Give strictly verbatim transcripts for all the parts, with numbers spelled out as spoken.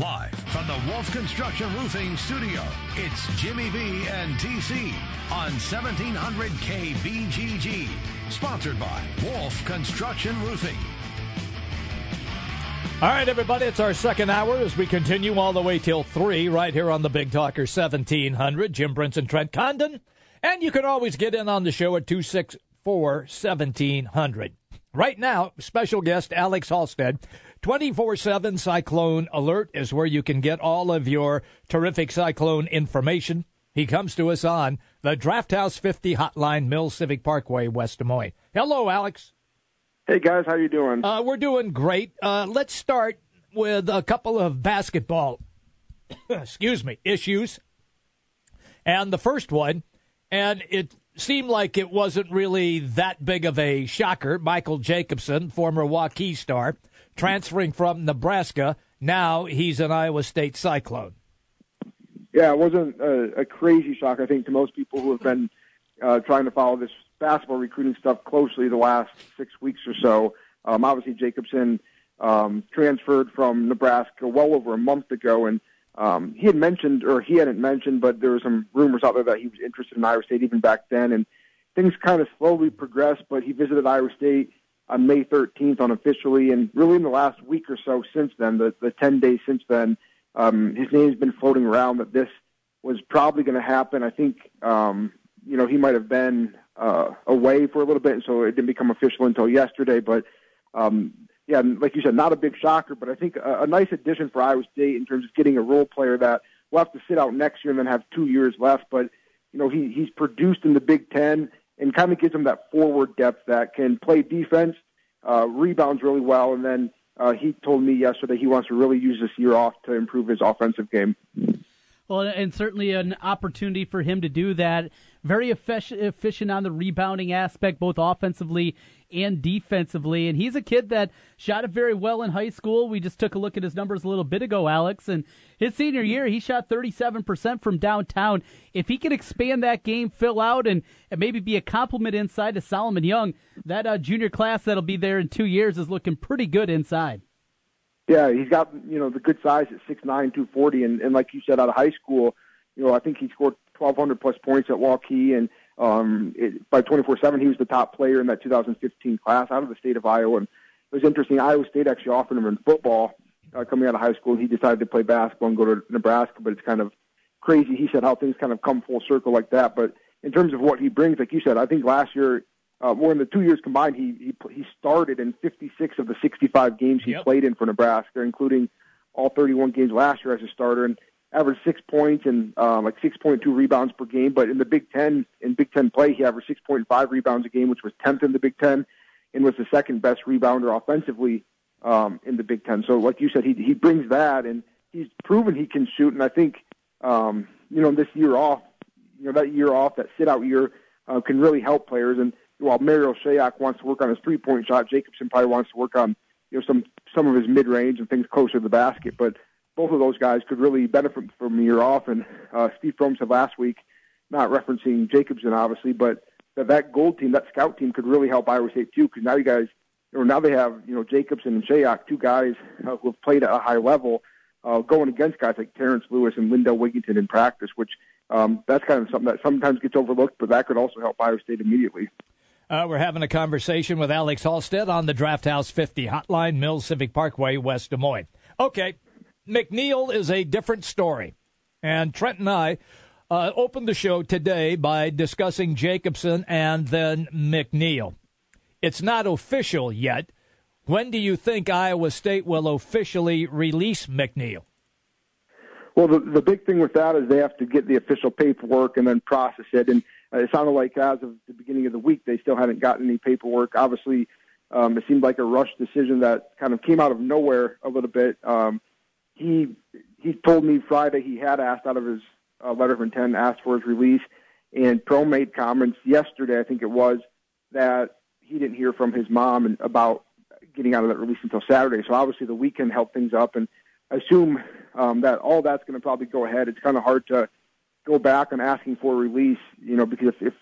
Live from the Wolf Construction Roofing Studio, it's Jimmy B and T C on seventeen hundred K B G G, sponsored by Wolf Construction Roofing. All right, everybody, it's our second hour as we continue all the way till three right here on the Big Talker seventeen hundred. Jim Brinson, Trent Condon, and you can always get in on the show at two six four, seventeen hundred. Right now, special guest Alex Halstead. twenty-four seven Cyclone Alert is where you can get all of your terrific cyclone information. He comes to us on the Draft House fifty hotline, Mill Civic Parkway, West Des Moines. Hello, Alex. Hey, guys. How you doing? Uh, we're doing great. Uh, let's start with a couple of basketball excuse me, issues. And the first one, and it seemed like it wasn't really that big of a shocker. Michael Jacobson, former Waukee star, transferring from Nebraska. Now he's an Iowa State Cyclone. Yeah, it wasn't a, a crazy shock, I think, to most people who have been uh, trying to follow this basketball recruiting stuff closely the last six weeks or so. Um, obviously, Jacobson um, transferred from Nebraska well over a month ago, and Um, he had mentioned, or he hadn't mentioned, but there were some rumors out there that he was interested in Iowa State even back then, and things kind of slowly progressed, but he visited Iowa State on May thirteenth unofficially, and really in the last week or so since then, the, the ten days since then, um, his name's been floating around that this was probably going to happen. I think, um, you know, he might have been uh, away for a little bit, and so it didn't become official until yesterday, but um yeah, like you said, not a big shocker, but I think a, a nice addition for Iowa State in terms of getting a role player that will have to sit out next year and then have two years left. But, you know, he he's produced in the Big Ten and kind of gives him that forward depth that can play defense, uh, rebounds really well, and then uh, he told me yesterday he wants to really use this year off to improve his offensive game. Well, and certainly an opportunity for him to do that. Very efficient on the rebounding aspect, both offensively and defensively. And he's a kid that shot it very well in high school. We just took a look at his numbers a little bit ago, Alex. And his senior year, he shot thirty-seven percent from downtown. If he can expand that game, fill out, and, and maybe be a compliment inside to Solomon Young, that uh, junior class that'll be there in two years is looking pretty good inside. Yeah, he's got, you know, the good size at six nine, two forty. And, and like you said, out of high school, you know, I think he scored twelve hundred plus points at Waukee, and um, it, by twenty-four seven, he was the top player in that two thousand fifteen class out of the state of Iowa. And it was interesting. Iowa State actually offered him in football uh, coming out of high school. He decided to play basketball and go to Nebraska, but it's kind of crazy. He said how things kind of come full circle like that. But in terms of what he brings, like you said, I think last year, uh, more than the two years combined, he, he he started in fifty-six of the sixty-five games he yep. played in for Nebraska, including all thirty-one games last year as a starter. And averaged six points and uh, like six point two rebounds per game. But in the Big Ten, in Big Ten play, he averaged six point five rebounds a game, which was tenth in the Big Ten and was the second-best rebounder offensively um, in the Big Ten. So like you said, he he brings that, and he's proven he can shoot. And I think, um, you know, this year off, you know, that year off, that sit-out year uh, can really help players. And while Mariel Shayok wants to work on his three-point shot, Jacobson probably wants to work on, you know, some, some of his mid-range and things closer to the basket. But both of those guys could really benefit from a year off. And uh, Steve Fromm said last week, not referencing Jacobson, obviously, but that, that gold team, that scout team could really help Iowa State too, because now you guys, or now they have, you know, Jacobson and Shayok, two guys uh, who have played at a high level, uh, going against guys like Terrence Lewis and Lindell Wigginton in practice, which um, that's kind of something that sometimes gets overlooked, but that could also help Iowa State immediately. Uh, we're having a conversation with Alex Halstead on the Draft House fifty hotline, Mills Civic Parkway, West Des Moines. Okay. McNeil is a different story, and Trent and I uh, opened the show today by discussing Jacobson and then McNeil. It's not official yet. When do you think Iowa State will officially release McNeil? Well, the, the big thing with that is they have to get the official paperwork and then process it, and it sounded like as of the beginning of the week they still hadn't gotten any paperwork. Obviously, um, it seemed like a rushed decision that kind of came out of nowhere a little bit. Um He he told me Friday he had asked out of his uh, letter of intent, asked for his release, and Prohm made comments yesterday, I think it was, that he didn't hear from his mom and about getting out of that release until Saturday. So obviously the weekend held things up, and I assume um, that all that's going to probably go ahead. It's kind of hard to go back on asking for a release, you know, because if, if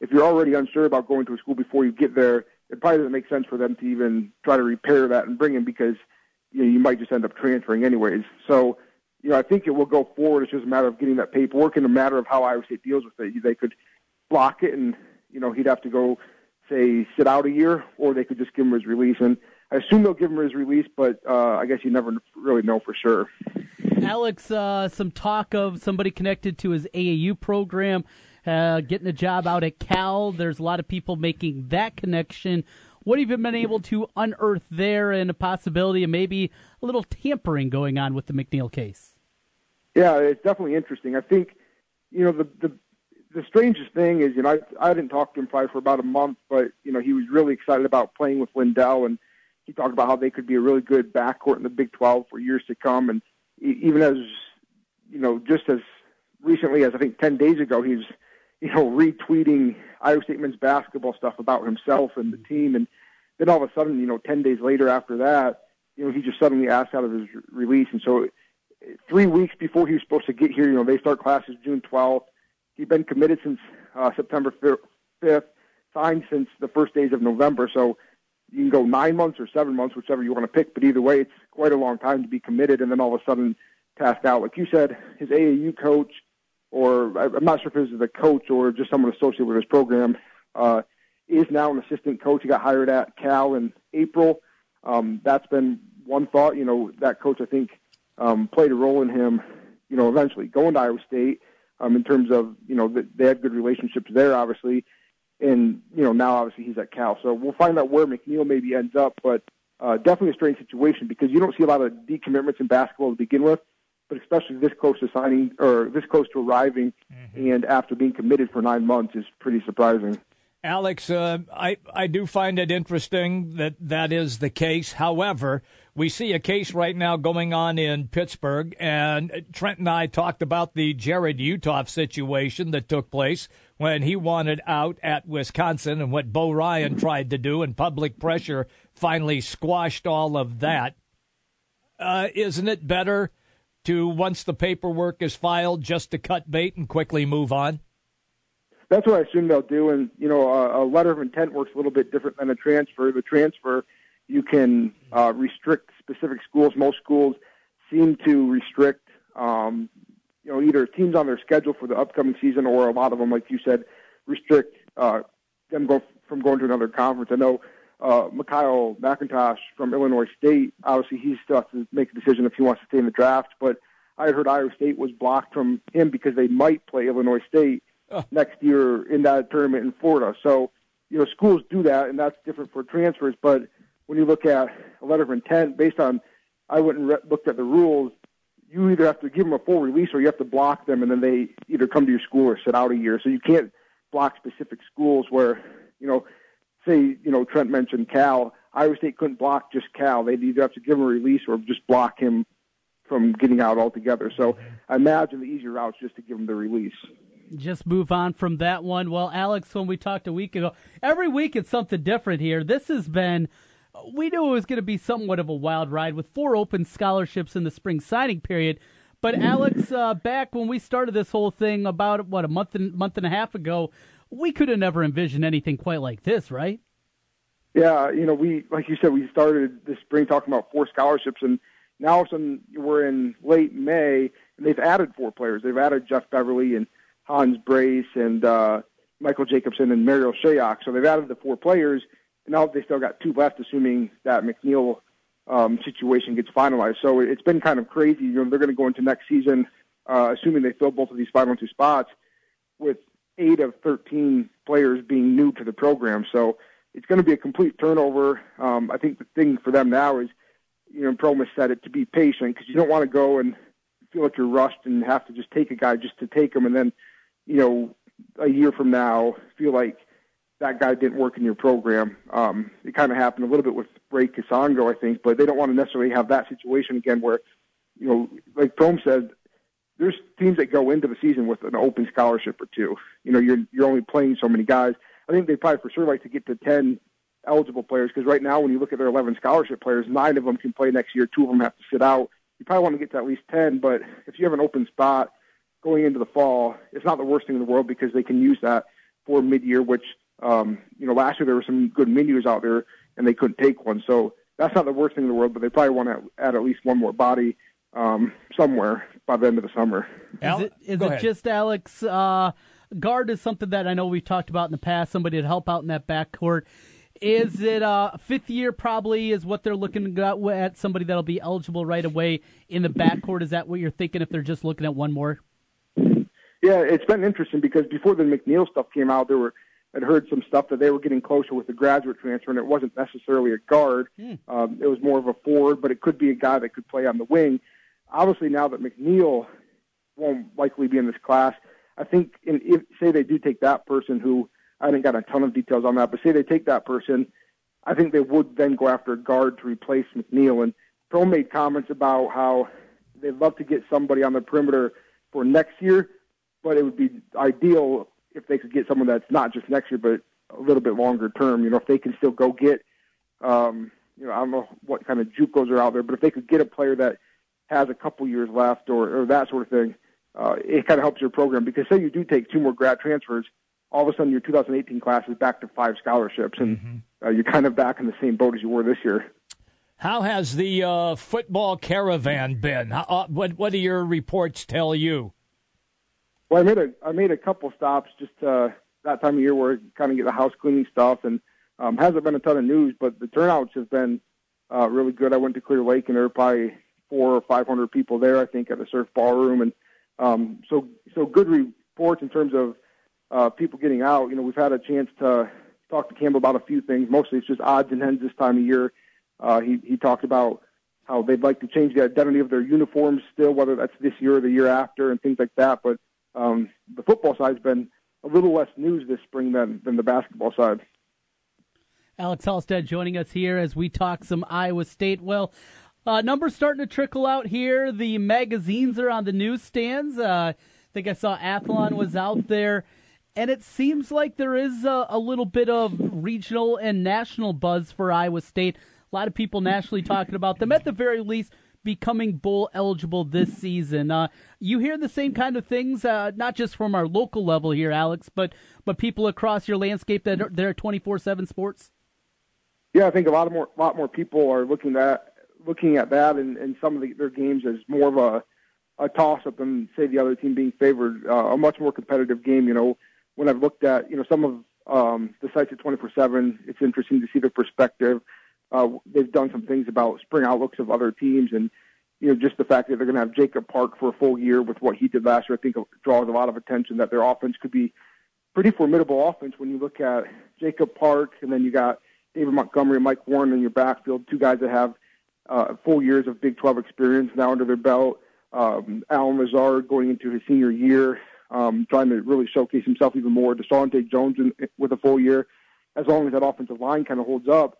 if you're already unsure about going to a school before you get there, it probably doesn't make sense for them to even try to repair that and bring him because you know, you might just end up transferring anyways. So, you know, I think it will go forward. It's just a matter of getting that paperwork and a matter of how Iowa State deals with it. They could block it and, you know, he'd have to go, say, sit out a year, or they could just give him his release. And I assume they'll give him his release, but uh, I guess you never really know for sure. Alex, uh, some talk of somebody connected to his A A U program uh, getting a job out at Cal. There's a lot of people making that connection. What have you been able to unearth there, and a possibility of maybe a little tampering going on with the McNeil case? Yeah, it's definitely interesting. I think, you know, the the, the strangest thing is, you know, I, I didn't talk to him probably for about a month, but, you know, he was really excited about playing with Lindell, and he talked about how they could be a really good backcourt in the Big twelve for years to come. And even as, you know, just as recently as I think ten days ago, he's, you know, retweeting Iowa State men's basketball stuff about himself and the team. And then all of a sudden, you know, ten days later after that, you know, he just suddenly asked out of his release. And so three weeks before he was supposed to get here, you know, they start classes June twelfth. He'd been committed since uh, September fifth, signed since the first days of November. So you can go nine months or seven months, whichever you want to pick. But either way, it's quite a long time to be committed and then all of a sudden tasked out. Like you said, his A A U coach, or I'm not sure if it was the coach or just someone associated with his program, uh, is now an assistant coach. He got hired at Cal in April. Um, that's been one thought. You know, that coach, I think, um, played a role in him, you know, eventually going to Iowa State um, in terms of, you know, they had good relationships there, obviously. And, you know, now obviously he's at Cal. So we'll find out where McNeil maybe ends up, but uh, definitely a strange situation because you don't see a lot of decommitments in basketball to begin with, but especially this close to signing or this close to arriving mm-hmm. and after being committed for nine months is pretty surprising. Alex, uh, I, I do find it interesting that that is the case. However, we see a case right now going on in Pittsburgh, and Trent and I talked about the Jared Utoff situation that took place when he wanted out at Wisconsin and what Bo Ryan tried to do, and public pressure finally squashed all of that. Uh, isn't it better to, once the paperwork is filed, just to cut bait and quickly move on? That's what I assume they'll do. And, you know, a, a letter of intent works a little bit different than a transfer. The transfer, you can uh, restrict specific schools. Most schools seem to restrict, um, you know, either teams on their schedule for the upcoming season, or a lot of them, like you said, restrict uh, them go, from going to another conference. I know uh, Mikhail McIntosh from Illinois State, obviously he still has to make a decision if he wants to stay in the draft, but I heard Iowa State was blocked from him because they might play Illinois State oh. next year in that tournament in Florida. So, you know, schools do that, and that's different for transfers, but when you look at a letter of intent, based on, I went and re- looked at the rules, you either have to give them a full release or you have to block them, and then they either come to your school or sit out a year. So you can't block specific schools where, you know, say, you know, Trent mentioned Cal. Iowa State couldn't block just Cal. They'd either have to give him a release or just block him from getting out altogether. So I imagine the easier route is just to give him the release. Just move on from that one. Well, Alex, when we talked a week ago, every week it's something different here. This has been, we knew it was going to be somewhat of a wild ride with four open scholarships in the spring signing period. But Alex, uh, back when we started this whole thing about, what, a month and, month and a half ago, we could have never envisioned anything quite like this, right? Yeah, you know, we, like you said, we started this spring talking about four scholarships, and now all of a sudden we're in late May, and they've added four players. They've added Jeff Beverly and Hans Brase and uh, Michael Jacobson and Mariel Shayok. So they've added the four players, and now they still got two left, assuming that McNeil um, situation gets finalized. So it's been kind of crazy. You know, they're going to go into next season, uh, assuming they fill both of these final two spots, with eight of thirteen players being new to the program. So it's going to be a complete turnover. Um, I think the thing for them now is, you know, Prohm said it, to be patient, because you don't want to go and feel like you're rushed and have to just take a guy just to take him. And then, you know, a year from now, feel like that guy didn't work in your program. Um, it kind of happened a little bit with Ray Kisongo, I think, but they don't want to necessarily have that situation again where, you know, like Prohm said, there's teams that go into the season with an open scholarship or two. You know, you're you're only playing so many guys. I think they probably for sure like to get to ten eligible players, because right now when you look at their eleven scholarship players, nine of them can play next year, two of them have to sit out. You probably want to get to at least ten, but if you have an open spot going into the fall, it's not the worst thing in the world, because they can use that for mid-year, which, um, you know, last year there were some good menus out there and they couldn't take one. So that's not the worst thing in the world, but they probably want to add at least one more body um, somewhere by the end of the summer. Is it, is it just Alex? Uh, guard is something that I know we've talked about in the past, somebody to help out in that backcourt. Is it uh, fifth year probably is what they're looking at, somebody that'll be eligible right away in the backcourt? Is that what you're thinking if they're just looking at one more? Yeah, it's been interesting because before the McNeil stuff came out, there were I'd heard some stuff that they were getting closer with the graduate transfer, and it wasn't necessarily a guard. Hmm. Um, it was more of a forward, but it could be a guy that could play on the wing. Obviously, now that McNeil won't likely be in this class, I think in, if, say they do take that person who I haven't got a ton of details on that, but say they take that person, I think they would then go after a guard to replace McNeil. And Prohm made comments about how they'd love to get somebody on the perimeter for next year, but it would be ideal if they could get someone that's not just next year, but a little bit longer term. You know, if they can still go get, um, you know, I don't know what kind of JUCOs are out there, but if they could get a player that has a couple years left or, or that sort of thing, uh, it kind of helps your program. Because say you do take two more grad transfers, all of a sudden your two thousand eighteen class is back to five scholarships, and mm-hmm. uh, you're kind of back in the same boat as you were this year. How has the uh, football caravan been? How, uh, what, what do your reports tell you? Well, I made a I made a couple stops just uh, that time of year where I kind of get the house cleaning stuff, and um, hasn't been a ton of news, but the turnouts have been uh, really good. I went to Clear Lake, and there were probably four or five hundred people there, I think, at the surf ballroom, and um, so so good reports in terms of uh, people getting out. You know, we've had a chance to talk to Campbell about a few things. Mostly, it's just odds and ends this time of year. Uh, he he talked about how they'd like to change the identity of their uniforms still, whether that's this year or the year after, and things like that, but. Um, the football side's been a little less news this spring than, than the basketball side. Alex Halstead joining us here as we talk some Iowa State. Well, uh, numbers starting to trickle out here. The magazines are on the newsstands. Uh, I think I saw Athlon was out there. And it seems like there is a, a little bit of regional and national buzz for Iowa State. A lot of people nationally talking about them, at the very least, becoming bowl eligible this season. Uh, you hear the same kind of things, uh, not just from our local level here, Alex, but, but people across your landscape that are, they're twenty-four seven sports. Yeah, I think a lot of more, lot more people are looking at, looking at that and, and some of the, their games as more of a, a toss up than say the other team being favored, uh, a much more competitive game. You know, when I've looked at, you know, some of, um, the sites at twenty-four seven, it's interesting to see their perspective. Uh, they've done some things about spring outlooks of other teams, and you know just the fact that they're going to have Jacob Park for a full year with what he did last year, I think draws a lot of attention that their offense could be pretty formidable offense when you look at Jacob Park, and then you got David Montgomery and Mike Warren in your backfield, two guys that have uh, full years of Big twelve experience now under their belt. Um, Alan Lazard going into his senior year, um, trying to really showcase himself even more. DeSante Jones in, with a full year. As long as that offensive line kind of holds up,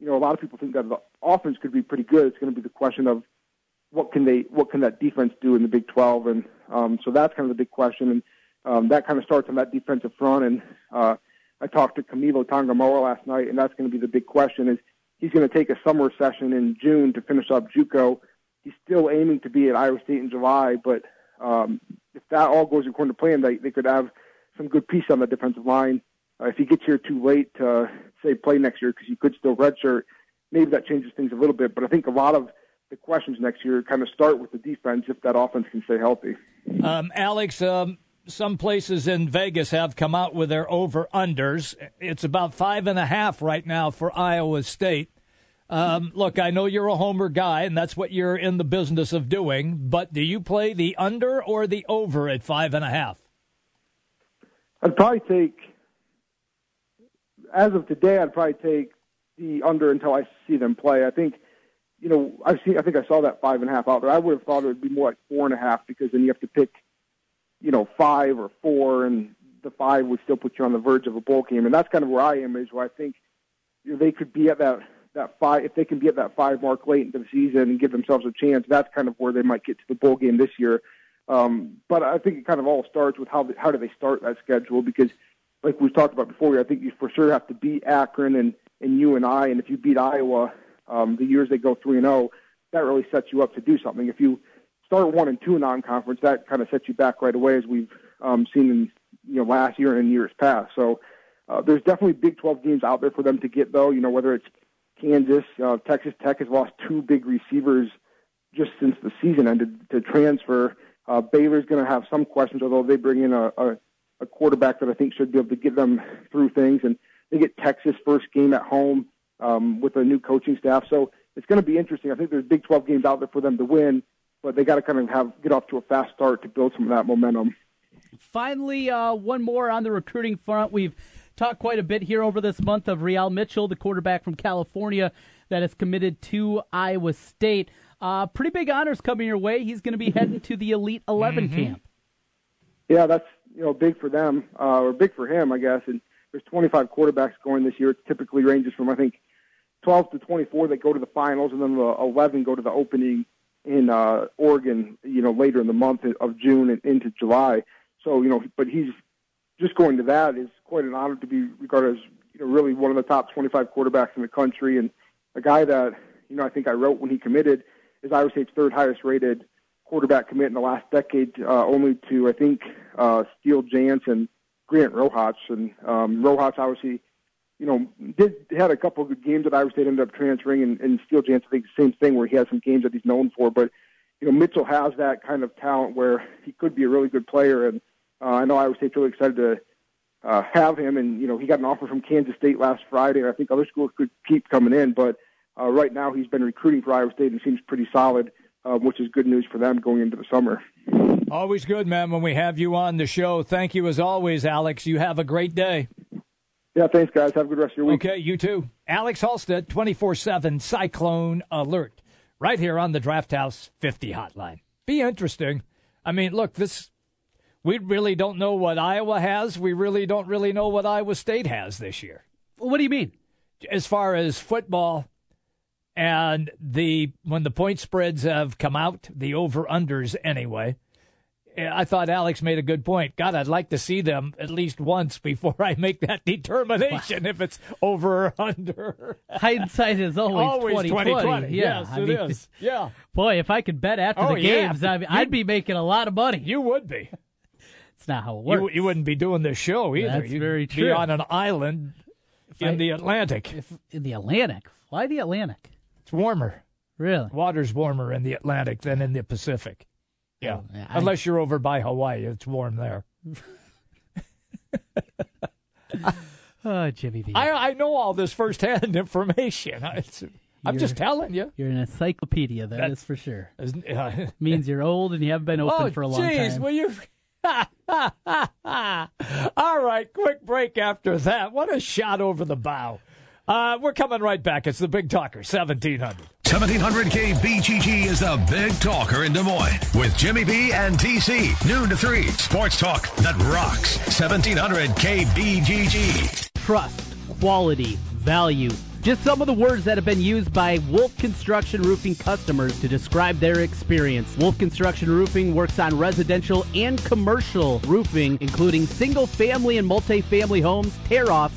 you know, a lot of people think that the offense could be pretty good. It's going to be the question of what can they, what can that defense do in the Big twelve, and um, so that's kind of the big question, and um, that kind of starts on that defensive front. And uh, I talked to Camilo Tongamora last night, and that's going to be the big question: is he's going to take a summer session in June to finish up JUCO? He's still aiming to be at Iowa State in July, but um, if that all goes according to plan, they they could have some good piece on the defensive line. Uh, if he gets here too late to, uh, say, play next year because he could still redshirt, maybe that changes things a little bit. But I think a lot of the questions next year kind of start with the defense if that offense can stay healthy. Um, Alex, um, some places in Vegas have come out with their over-unders. It's about five and a half right now for Iowa State. Um, look, I know you're a homer guy, and that's what you're in the business of doing, but do you play the under or the over at five and a half? I'd probably take... As of today, I'd probably take the under until I see them play. I think, you know, I've seen. I think I saw that five and a half out there. I would have thought it would be more like four and a half because then you have to pick, you know, five or four, and the five would still put you on the verge of a bowl game. And that's kind of where I am, is where I think you know, they could be at that that five. If they can be at that five mark late into the season and give themselves a chance, that's kind of where they might get to the bowl game this year. Um, but I think it kind of all starts with how how do they start that schedule, because, like we've talked about before, I think you for sure have to beat Akron and, and you and I, and if you beat Iowa, um, the years they go three and oh, that really sets you up to do something. If you start one and two non-conference, that kind of sets you back right away, as we've um, seen in you know last year and in years past. So uh, there's definitely Big twelve games out there for them to get, though, you know, whether it's Kansas, uh, Texas Tech has lost two big receivers just since the season ended to transfer. Uh, Baylor's going to have some questions, although they bring in a, a, a quarterback that I think should be able to get them through things. And they get Texas first game at home um, with a new coaching staff. So it's going to be interesting. I think there's Big twelve games out there for them to win, but they got to kind of have get off to a fast start to build some of that momentum. Finally, uh, one more on the recruiting front. We've talked quite a bit here over this month of Real Mitchell, the quarterback from California that is committed to Iowa State. Uh, pretty big honors coming your way. He's going to be heading to the Elite eleven mm-hmm. camp. Yeah, that's you know big for them, uh, or big for him, I guess. And there's twenty-five quarterbacks going this year. It typically ranges from, I think, twelve to twenty-four that go to the finals, and then the eleven go to the opening in uh, Oregon, you know, later in the month of June and into July. So, you know, but he's just going to that is quite an honor to be regarded as, you know, really one of the top twenty-five quarterbacks in the country. And a guy that, you know, I think I wrote when he committed is Iowa State's third highest rated quarterback commit in the last decade, uh, only to, I think, uh, Steele Jantz and Grant Rohach. And um, Rohach, obviously, you know, did had a couple of good games that Iowa State ended up transferring, and, and Steele Jantz, I think, the same thing where he has some games that he's known for. But, you know, Mitchell has that kind of talent where he could be a really good player, and Uh, I know Iowa State's really excited to uh, have him, and, you know, he got an offer from Kansas State last Friday, and I think other schools could keep coming in, but uh, right now he's been recruiting for Iowa State and seems pretty solid, uh, which is good news for them going into the summer. Always good, man, when we have you on the show. Thank you as always, Alex. You have a great day. Yeah, thanks, guys. Have a good rest of your week. Okay, you too. Alex Halstead, twenty-four seven Cyclone Alert, right here on the Draft House fifty Hotline. Be interesting. I mean, look, this... We really don't know what Iowa has. We really don't really know what Iowa State has this year. What do you mean? As far as football and the when the point spreads have come out, the over-unders anyway, I thought Alex made a good point. God, I'd like to see them at least once before I make that determination wow. if it's over or under. Hindsight is always twenty twenty. Yeah, yes, I it mean, is. Yeah. Boy, if I could bet after oh, the games, yeah. I mean, I'd be making a lot of money. You would be. That's not how it works. You, you wouldn't be doing this show either. That's You'd very true. Be on an island if in I, the Atlantic. If, in the Atlantic? Why the Atlantic? It's warmer. Really? Water's warmer in the Atlantic than in the Pacific. Yeah. Oh, I, Unless you're over by Hawaii. It's warm there. oh, Jimmy V. I, I know all this firsthand information. It's... You're, I'm just telling you. You're an encyclopedia, that, that is for sure. Uh, means you're old and you haven't been open oh, for a long geez, time. Geez, will you... All right, quick break after that. What a shot over the bow. Uh, we're coming right back. It's the Big Talker, seventeen hundred. seventeen hundred K B G G is the Big Talker in Des Moines with Jimmy B and T C. Noon to three. Sports talk that rocks. seventeen hundred K B G G. Trust, quality, value. Just some of the words that have been used by Wolf Construction Roofing customers to describe their experience. Wolf Construction Roofing works on residential and commercial roofing, including single-family and multifamily homes, tear-offs,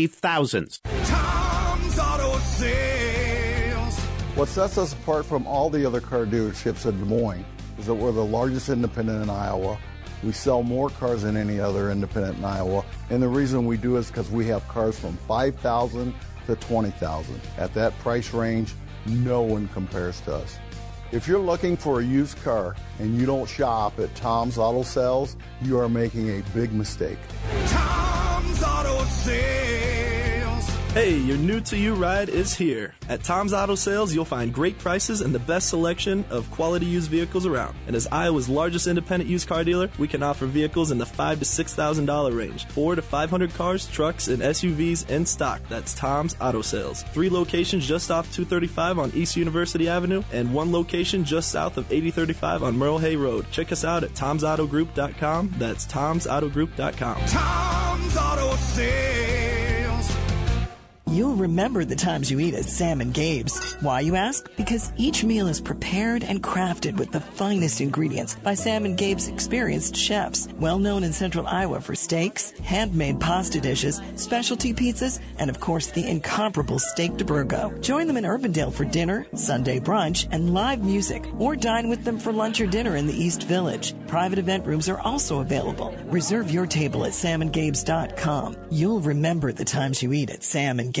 Save thousands. Tom's Auto Sales. What sets us apart from all the other car dealerships in Des Moines is that we're the largest independent in Iowa. We sell more cars than any other independent in Iowa, and the reason we do is because we have cars from five thousand to twenty thousand. At that price range, no one compares to us. If you're looking for a used car and you don't shop at Tom's Auto Sales, you are making a big mistake. Tom's Auto Sales. Hey, your new to you ride is here. At Tom's Auto Sales, you'll find great prices and the best selection of quality used vehicles around. And as Iowa's largest independent used car dealer, we can offer vehicles in the five thousand to six thousand dollars range. four to five hundred cars, trucks, and S U Vs in stock. That's Tom's Auto Sales. Three locations just off two thirty-five on East University Avenue, and one location just south of eighty thirty-five on Merle Hay Road. Check us out at toms auto group dot com. That's toms auto group dot com. Tom's Auto Sales. You'll remember the times you eat at Sam and Gabe's. Why, you ask? Because each meal is prepared and crafted with the finest ingredients by Sam and Gabe's experienced chefs, well-known in Central Iowa for steaks, handmade pasta dishes, specialty pizzas, and, of course, the incomparable steak de burgo. Join them in Urbandale for dinner, Sunday brunch, and live music, or dine with them for lunch or dinner in the East Village. Private event rooms are also available. Reserve your table at sam and gabes dot com. You'll remember the times you eat at Sam and Gabe's.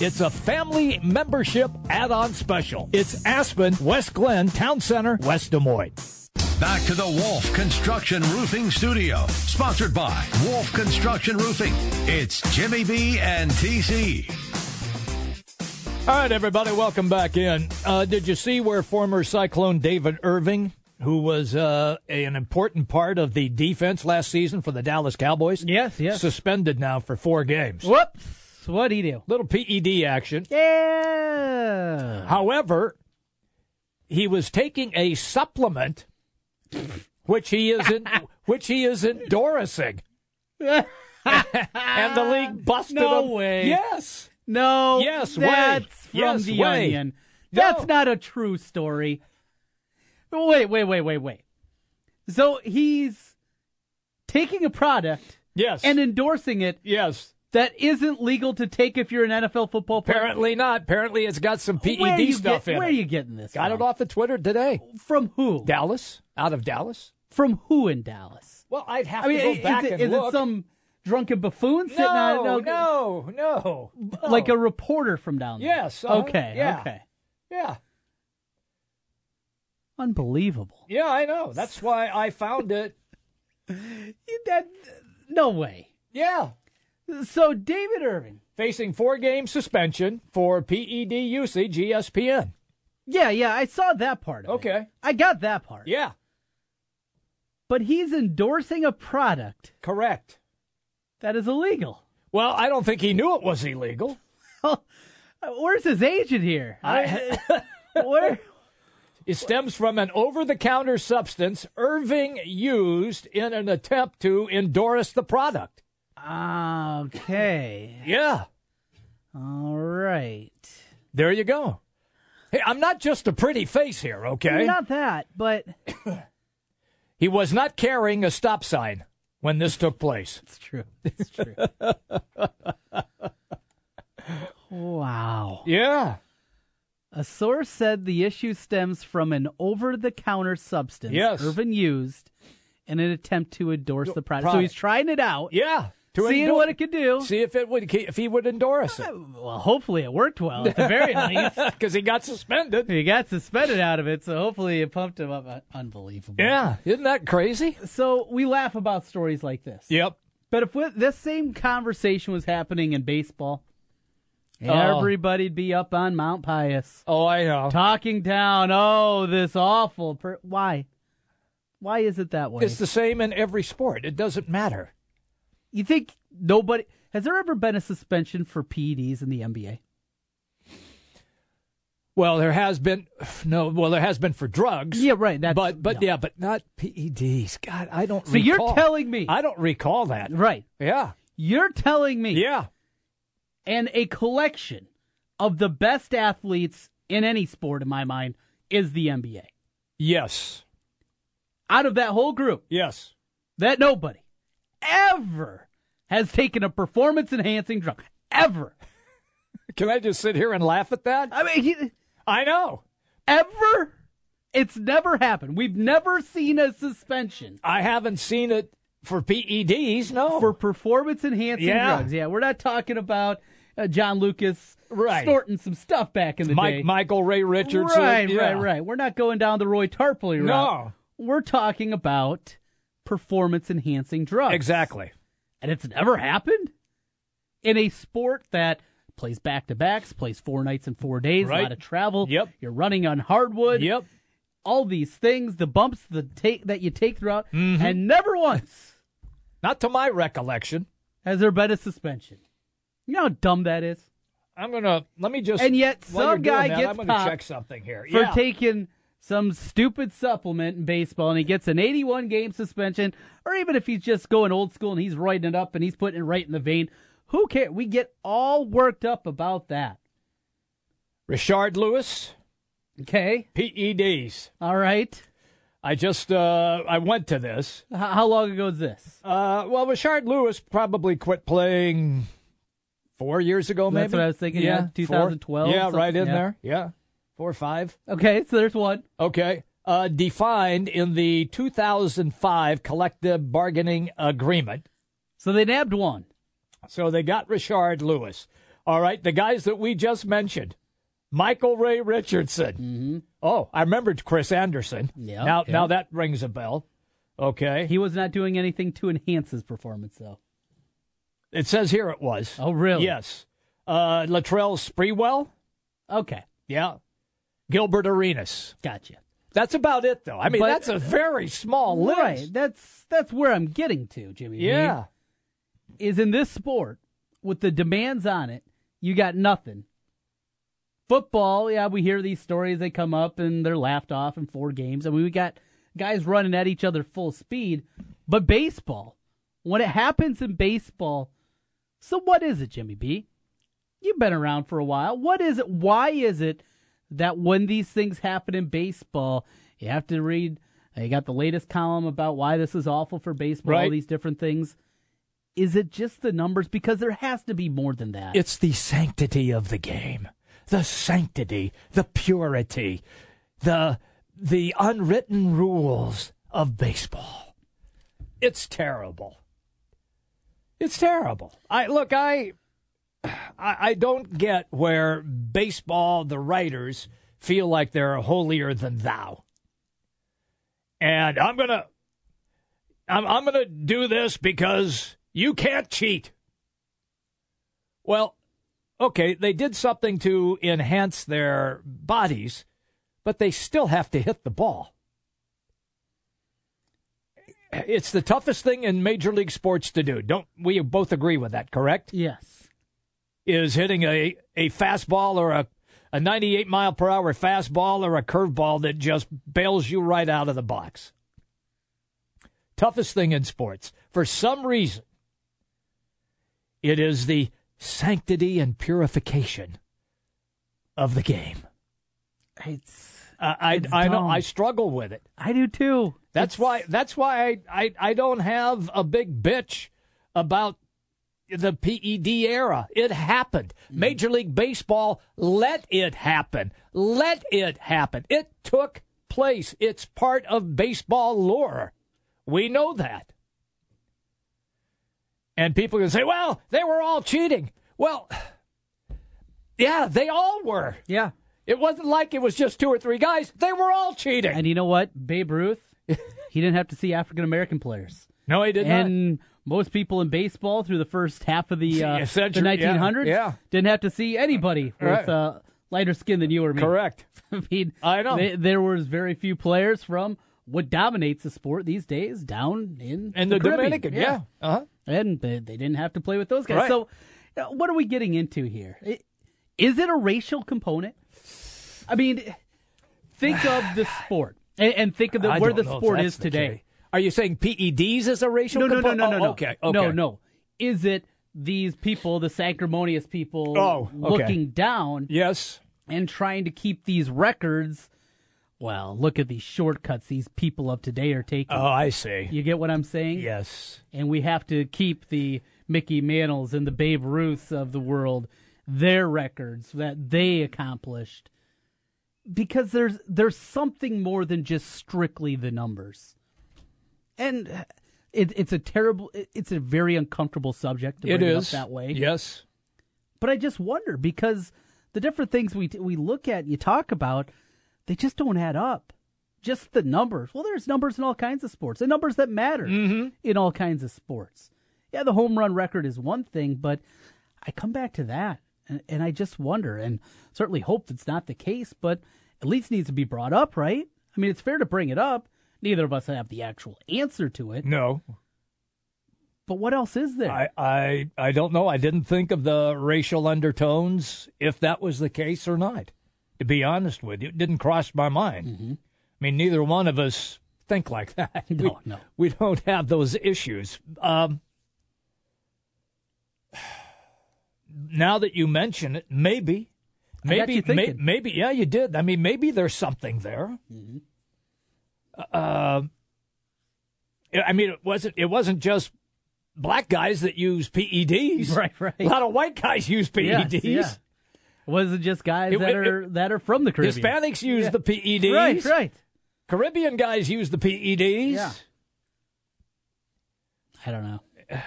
It's a family membership add-on special. It's Aspen, West Glen, Town Center, West Des Moines. Back to the Wolf Construction Roofing Studio, sponsored by Wolf Construction Roofing. It's Jimmy B and T C. All right, everybody, welcome back in. Uh, did you see where former Cyclone David Irving, who was uh, a, an important part of the defense last season for the Dallas Cowboys? Yes, yes. Suspended now for four games. Whoops. What'd he do? Little P E D action. Yeah. However, he was taking a supplement, which he isn't, which he is endorsing, and the league busted no him. No way. Yes. No. Yes. That's way. From yes, the way. Onion. That's no. not a true story. Wait, wait, wait, wait, wait. So he's taking a product. Yes. And endorsing it. Yes. That isn't legal to take if you're an N F L football player? Apparently not. Apparently it's got some P E D stuff get, in where it. Where are you getting this Got from? It off the Twitter today. From who? Dallas. Out of Dallas. From who in Dallas? Well, I'd have I to mean, go is back it, and is look. Is it some drunken buffoon sitting no, on it? No, no, no. Like a reporter from down there? Yes. Uh, okay, yeah. okay. Yeah. Unbelievable. Yeah, I know. That's why I found it. that, no way. Yeah. So, David Irving. Facing four-game suspension for P E D usage, E S P N. Yeah, yeah, I saw that part of okay. it. Okay. I got that part. Yeah. But he's endorsing a product. Correct. That is illegal. Well, I don't think he knew it was illegal. Where's his agent here? I... Where... It stems from an over-the-counter substance Irving used in an attempt to endorse the product. Okay. Yeah. All right. There you go. Hey, I'm not just a pretty face here, okay? Not that, but... He was not carrying a stop sign when this took place. It's true. It's true. Wow. Yeah. A source said the issue stems from an over-the-counter substance yes. Irvin used in an attempt to endorse the product. Probably. So he's trying it out. Yeah. To Seeing endure, what it could do. See if it would, if he would endorse it. Well, hopefully it worked well at the very least. Because he got suspended. He got suspended out of it, so hopefully it pumped him up. Unbelievable. Yeah, isn't that crazy? So we laugh about stories like this. Yep. But if we, this same conversation was happening in baseball, oh. everybody'd be up on Mount Pius. Oh, I know. Talking down, oh, this awful. Per- Why? Why is it that way? It's the same in every sport. It doesn't matter. You think nobody... Has there ever been a suspension for P E Ds in the N B A? Well, there has been... No, well, there has been for drugs. Yeah, right. That's, but, but no. yeah, but not P E Ds. God, I don't so recall. So you're telling me... I don't recall that. Right. Yeah. You're telling me... Yeah. And a collection of the best athletes in any sport, in my mind, is the N B A. Yes. Out of that whole group. Yes. That nobody... ever has taken a performance-enhancing drug. Ever. Can I just sit here and laugh at that? I mean, he, I know. Ever? It's never happened. We've never seen a suspension. I haven't seen it for P E Ds, no. For performance-enhancing yeah. drugs. Yeah, we're not talking about uh, John Lucas right. snorting some stuff back in the Mike, day. Michael Ray Richardson. Right, yeah. right, right. We're not going down the Roy Tarpley route. No. We're talking about... performance-enhancing drugs. Exactly. And it's never happened in a sport that plays back-to-backs, plays four nights and four days, right. a lot of travel. Yep. You're running on hardwood. Yep. All these things, the bumps the take, that you take throughout, mm-hmm. and never once. Not to my recollection. Has there been a suspension? You know how dumb that is? I'm going to, let me just. And yet some guy gets that, I'm gonna popped check something here. for yeah. taking... some stupid supplement in baseball, and he gets an eighty-one game suspension, or even if he's just going old school and he's writing it up and he's putting it right in the vein, who cares? We get all worked up about that. Richard Lewis. Okay. P E Ds. All right. I just, uh, I went to this. H- how long ago is this? Uh, well, Richard Lewis probably quit playing four years ago, maybe? That's what I was thinking, yeah. yeah twenty twelve. Four. Yeah, something. right in yeah. there, yeah. Four or five. Okay, so there's one. Okay. Uh, defined in the two thousand five collective bargaining agreement. So they nabbed one. So they got Richard Lewis. All right, the guys that we just mentioned. Michael Ray Richardson. Mm-hmm. Oh, I remembered Chris Anderson. Yeah. Now, yeah. now that rings a bell. Okay. He was not doing anything to enhance his performance, though. It says here it was. Oh, really? Yes. Uh, Latrell Sprewell. Okay. Yeah. Gilbert Arenas. Gotcha. That's about it, though. I mean, but, that's a very small list. Right. That's that's where I'm getting to, Jimmy. Yeah. B, is in this sport, with the demands on it, you got nothing. Football, yeah, we hear these stories. They come up, and they're laughed off in four games. I mean, we got guys running at each other full speed. But baseball, when it happens in baseball, so what is it, Jimmy B? You've been around for a while. What is it? Why is it that when these things happen in baseball, you have to read, you got the latest column about why this is awful for baseball, right. all these different things. Is it just the numbers? Because there has to be more than that. It's the sanctity of the game, the sanctity, the purity, the the unwritten rules of baseball. It's terrible. It's terrible. I look, I... I don't get where baseball, the writers, feel like they're holier than thou. And I'm gonna, I'm I'm gonna do this because you can't cheat. Well, okay, they did something to enhance their bodies, but they still have to hit the ball. It's the toughest thing in Major League sports to do. Don't we both agree with that? Correct? Yes. Is hitting a, a fastball or a, a ninety-eight mile per hour fastball or a curveball that just bails you right out of the box. Toughest thing in sports. For some reason, it is the sanctity and purification of the game. It's, uh, I it's I, I, don't, I struggle with it. I do too. That's it's... why that's why I, I I don't have a big bitch about the P E D era. It happened. Major League Baseball let it happen. Let it happen. It took place. It's part of baseball lore. We know that. And people can say, well, they were all cheating. Well, yeah, they all were. Yeah. It wasn't like it was just two or three guys. They were all cheating. And you know what? Babe Ruth, he didn't have to see African-American players. No, he did and not. And most people in baseball through the first half of the, uh, century, the nineteen hundreds yeah, yeah. didn't have to see anybody right. with uh, lighter skin than you or me. Correct. I mean, I know. They, there was very few players from what dominates the sport these days down in and the, the Dominican. Yeah. yeah. Uh-huh. And they, they didn't have to play with those guys. Right. So you know, what are we getting into here? It, is it a racial component? I mean, think of the sport and, and think of the, where the sport is today. Key. Are you saying P E Ds is a racial no, component? No, no, no, no, oh, no. Okay, okay. No, no. Is it these people, the sanctimonious people, oh, okay. looking down yes. and trying to keep these records? Well, look at these shortcuts these people of today are taking. Oh, I see. You get what I'm saying? Yes. And we have to keep the Mickey Mantles and the Babe Ruths of the world, their records that they accomplished. Because there's there's something more than just strictly the numbers, and it, it's a terrible, it, it's a very uncomfortable subject. To it bring is it up that way, yes. But I just wonder because the different things we we look at and you talk about, they just don't add up. Just the numbers. Well, there's numbers in all kinds of sports, the numbers that matter mm-hmm. in all kinds of sports. Yeah, the home run record is one thing, but I come back to that. And, and I just wonder, and certainly hope that's not the case, but at least needs to be brought up, right? I mean, it's fair to bring it up. Neither of us have the actual answer to it. No. But what else is there? I, I, I don't know. I didn't think of the racial undertones, if that was the case or not. To be honest with you, it didn't cross my mind. Mm-hmm. I mean, neither one of us think like that. No, we, no. We don't have those issues. Um Now that you mention it, maybe, maybe, may, maybe, yeah, you did. I mean, maybe there's something there. Mm-hmm. Uh, I mean, it wasn't. It wasn't just black guys that use P E Ds. Right, right. A lot of white guys use P E Ds. Yes, yeah. It wasn't just guys it, that it, are it, that are from the Caribbean. Hispanics use yeah. the P E Ds. Right, right. Caribbean guys use the P E Ds. Yeah. I don't know. Uh,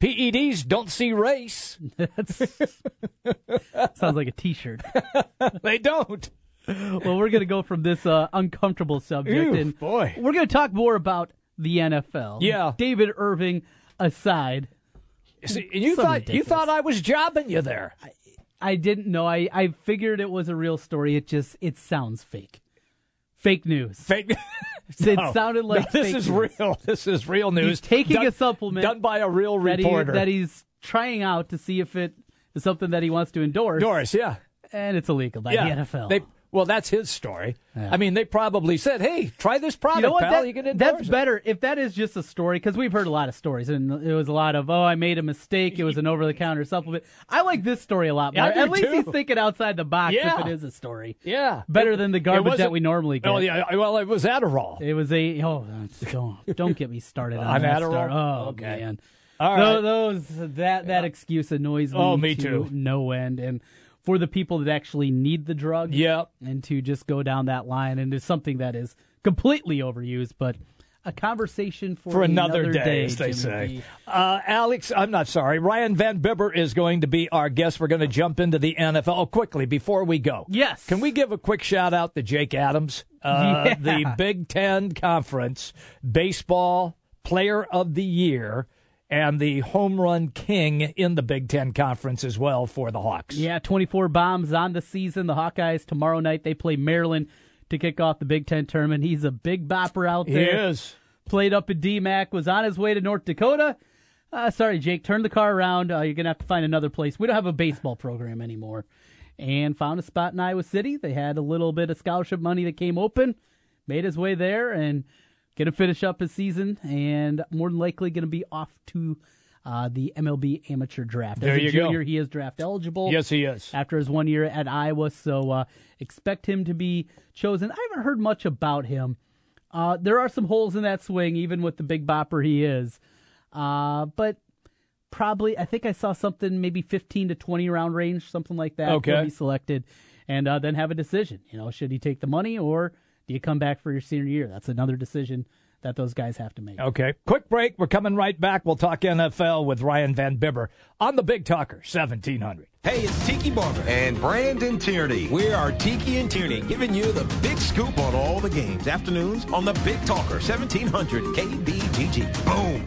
P E Ds don't see race. Sounds like a T-shirt. They don't. Well, we're going to go from this uh, uncomfortable subject. Oof, and boy. We're going to talk more about the N F L. Yeah. David Irving aside. See, you, thought, ridiculous. you thought I was jobbing you there. I, I didn't know. I, I figured it was a real story. It just it sounds fake. Fake news. Fake news. It no, sounded like no, this is news. real. This is real news. He's taking done, a supplement done by a real reporter that, he, that he's trying out to see if it is something that he wants to endorse. Endorse, yeah, and it's illegal by yeah. the N F L. They, well, that's his story. Yeah. I mean, they probably said, "Hey, try this product, you know pal. That, you can endorse That's it. better if that is just a story, because we've heard a lot of stories, and it was a lot of, "Oh, I made a mistake. It was an over-the-counter supplement." I like this story a lot more. Yeah, at least too. he's thinking outside the box yeah. if it is a story. Yeah, better it, than the garbage that we normally get. Oh yeah, well, it was Adderall. It was a oh, don't, don't get me started on, on Adderall. Star. Oh okay. man, all right. So those that that yeah. excuse annoys me. Oh, me to too. No end and. For the people that actually need the drug, yep. and to just go down that line, and it's something that is completely overused, but a conversation for, for another, another day, day, as they Jimmy say. Uh, Alex, I'm not sorry. Ryan Van Bibber is going to be our guest. We're going to jump into the N F L oh, quickly before we go. Yes. Can we give a quick shout out to Jake Adams, uh, yeah. the Big Ten Conference Baseball Player of the Year? And the home run king in the Big Ten Conference as well for the Hawks. Yeah, twenty-four bombs on the season. The Hawkeyes tomorrow night, they play Maryland to kick off the Big Ten tournament. He's a big bopper out there. He is. Played up at D MAC, was on his way to North Dakota. Uh, sorry, Jake, turn the car around. Uh, you're going to have to find another place. We don't have a baseball program anymore. And found a spot in Iowa City. They had a little bit of scholarship money that came open. Made his way there and... going to finish up his season and more than likely going to be off to uh, the M L B amateur draft. As there you a junior, go. He is draft eligible. Yes, he is. After his one year at Iowa, so uh, expect him to be chosen. I haven't heard much about him. Uh, there are some holes in that swing, even with the big bopper he is. Uh, but probably, I think I saw something maybe fifteen to twenty round range, something like that. Okay. He'll be selected and uh, then have a decision. You know, should he take the money or... do you come back for your senior year? That's another decision that those guys have to make. Okay, quick break. We're coming right back. We'll talk N F L with Ryan Van Bibber on the Big Talker, seventeen hundred. Hey, it's Tiki Barber and Brandon Tierney. We are Tiki and Tierney, giving you the big scoop on all the games. Afternoons on the Big Talker, seventeen hundred K B G G. Boom.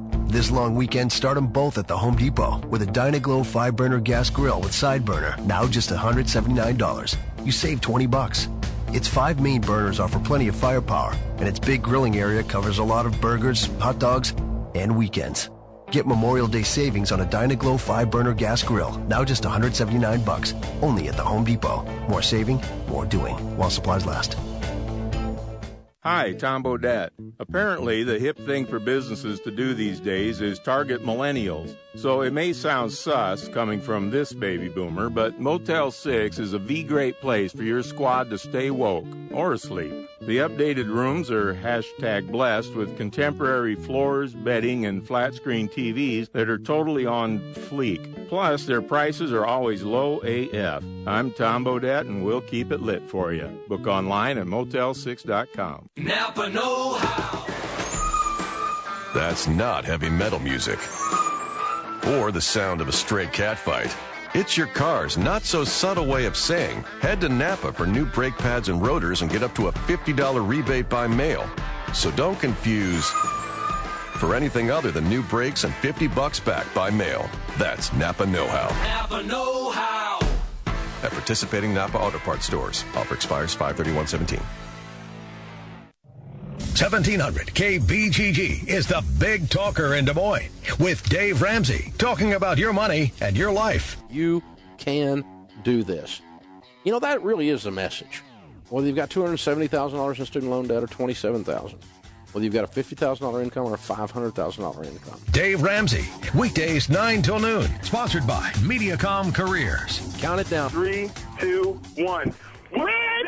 This long weekend, start them both at the Home Depot with a Dynaglow five-burner gas grill with side burner, now just one hundred seventy-nine dollars. You save twenty bucks. Its five main burners offer plenty of firepower, and its big grilling area covers a lot of burgers, hot dogs, and weekends. Get Memorial Day savings on a Dynaglow five-burner gas grill, now just one hundred seventy-nine bucks, only at the Home Depot. More saving, more doing, while supplies last. Hi, Tom Bodette. Apparently, the hip thing for businesses to do these days is target millennials. So it may sound sus coming from this baby boomer, but Motel six is a V-great place for your squad to stay woke or asleep. The updated rooms are hashtag blessed with contemporary floors, bedding, and flat-screen T Vs that are totally on fleek. Plus, their prices are always low A F. I'm Tom Bodette, and we'll keep it lit for you. Book online at motel six dot com. Napa Know How. That's not heavy metal music or the sound of a stray cat fight. It's your car's not-so-subtle way of saying, head to Napa for new brake pads and rotors and get up to a fifty dollars rebate by mail. So don't confuse for anything other than new brakes and fifty bucks back by mail. That's Napa Know How. Napa Know How. At participating Napa Auto Parts stores. Offer expires five thirty-one seventeen. seventeen hundred K B G G is the Big Talker in Des Moines with Dave Ramsey talking about your money and your life. You can do this. You know, that really is the message. Whether you've got two hundred seventy thousand dollars in student loan debt or twenty-seven thousand dollars, whether you've got a fifty thousand dollars income or a five hundred thousand dollars income. Dave Ramsey, weekdays nine till noon, sponsored by Mediacom Careers. Count it down. Three, two, one. Win it!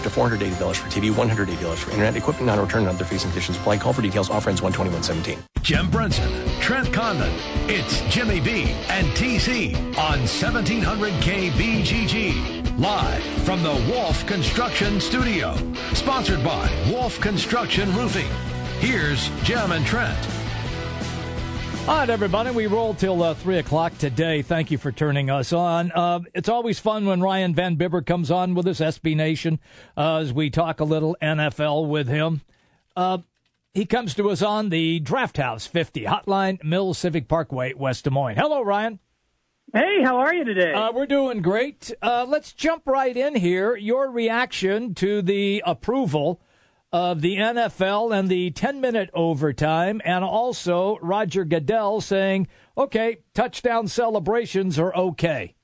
to four hundred eighty dollars for T V, one hundred eighty dollars for internet. Equipment non-return and other fees and conditions apply. Call for details. Offer ends one twenty-one seventeen. Jim Brunson, Trent Condon, it's Jimmy B and T C on seventeen hundred K B G G. Live from the Wolf Construction Studio. Sponsored by Wolf Construction Roofing. Here's Jim and Trent. All right, everybody. We roll till uh, three o'clock today. Thank you for turning us on. Uh, it's always fun when Ryan Van Bibber comes on with us, S B Nation, uh, as we talk a little N F L with him. Uh, He comes to us on the Draft House fifty hotline, Mills Civic Parkway, West Des Moines. Hello, Ryan. Hey, how are you today? Uh, we're doing great. Uh, let's jump right in here. Your reaction to the approval of the N F L and the ten-minute overtime, and also Roger Goodell saying, okay, touchdown celebrations are okay.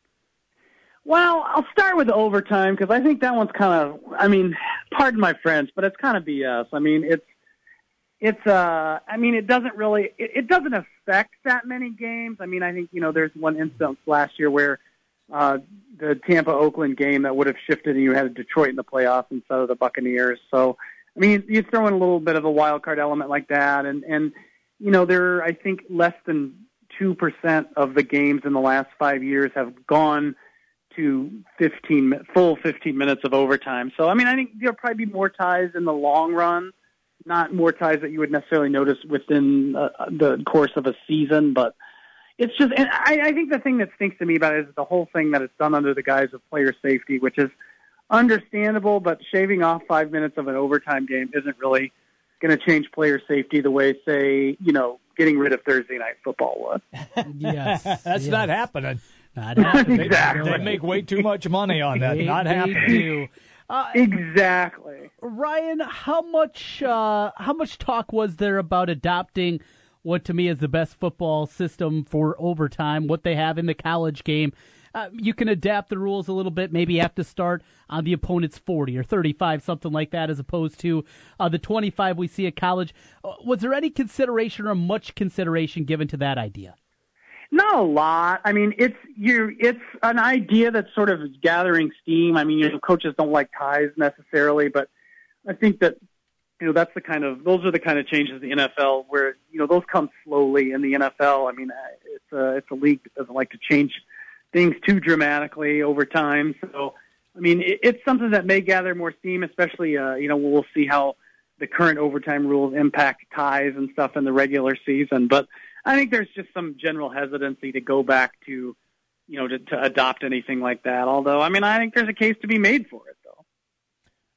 Well, I'll start with overtime because I think that one's kind of, I mean, pardon my French, but it's kind of B S. I mean, it's, It's, uh, I mean, it doesn't really, it, it doesn't affect that many games. I mean, I think, you know, there's one instance last year where, uh, the Tampa-Oakland game that would have shifted and you had Detroit in the playoffs instead of the Buccaneers. So, I mean, you throw in a little bit of a wild card element like that. And, and, you know, there, I think less than two percent of the games in the last five years have gone to fifteen, full fifteen minutes of overtime. So, I mean, I think there'll probably be more ties in the long run. Not more ties that you would necessarily notice within uh, the course of a season, but it's just, and I, I think the thing that stinks to me about it is the whole thing that it's done under the guise of player safety, which is understandable, but shaving off five minutes of an overtime game isn't really going to change player safety the way, say, you know, getting rid of Thursday night football was. Yes. That's yes. not happening. Not happening. Exactly. They make way too much money on that. Not happening. Uh, exactly. Ryan, how much uh, how much talk was there about adopting what to me is the best football system for overtime, what they have in the college game? Uh, you can adapt the rules a little bit, maybe have to start on the opponent's forty or thirty-five, something like that, as opposed to uh, the twenty-five we see at college. Was there any consideration or much consideration given to that idea? Not a lot. I mean, it's you. It's an idea that's sort of gathering steam. I mean, you know, coaches don't like ties necessarily, but I think that you know that's the kind of those are the kind of changes in the N F L where you know those come slowly in the N F L. I mean, it's a it's a league that doesn't like to change things too dramatically over time. So, I mean, it, it's something that may gather more steam, especially uh, you know we'll see how the current overtime rules impact ties and stuff in the regular season, but. I think there's just some general hesitancy to go back to, you know, to, to adopt anything like that. Although, I mean, I think there's a case to be made for it, though.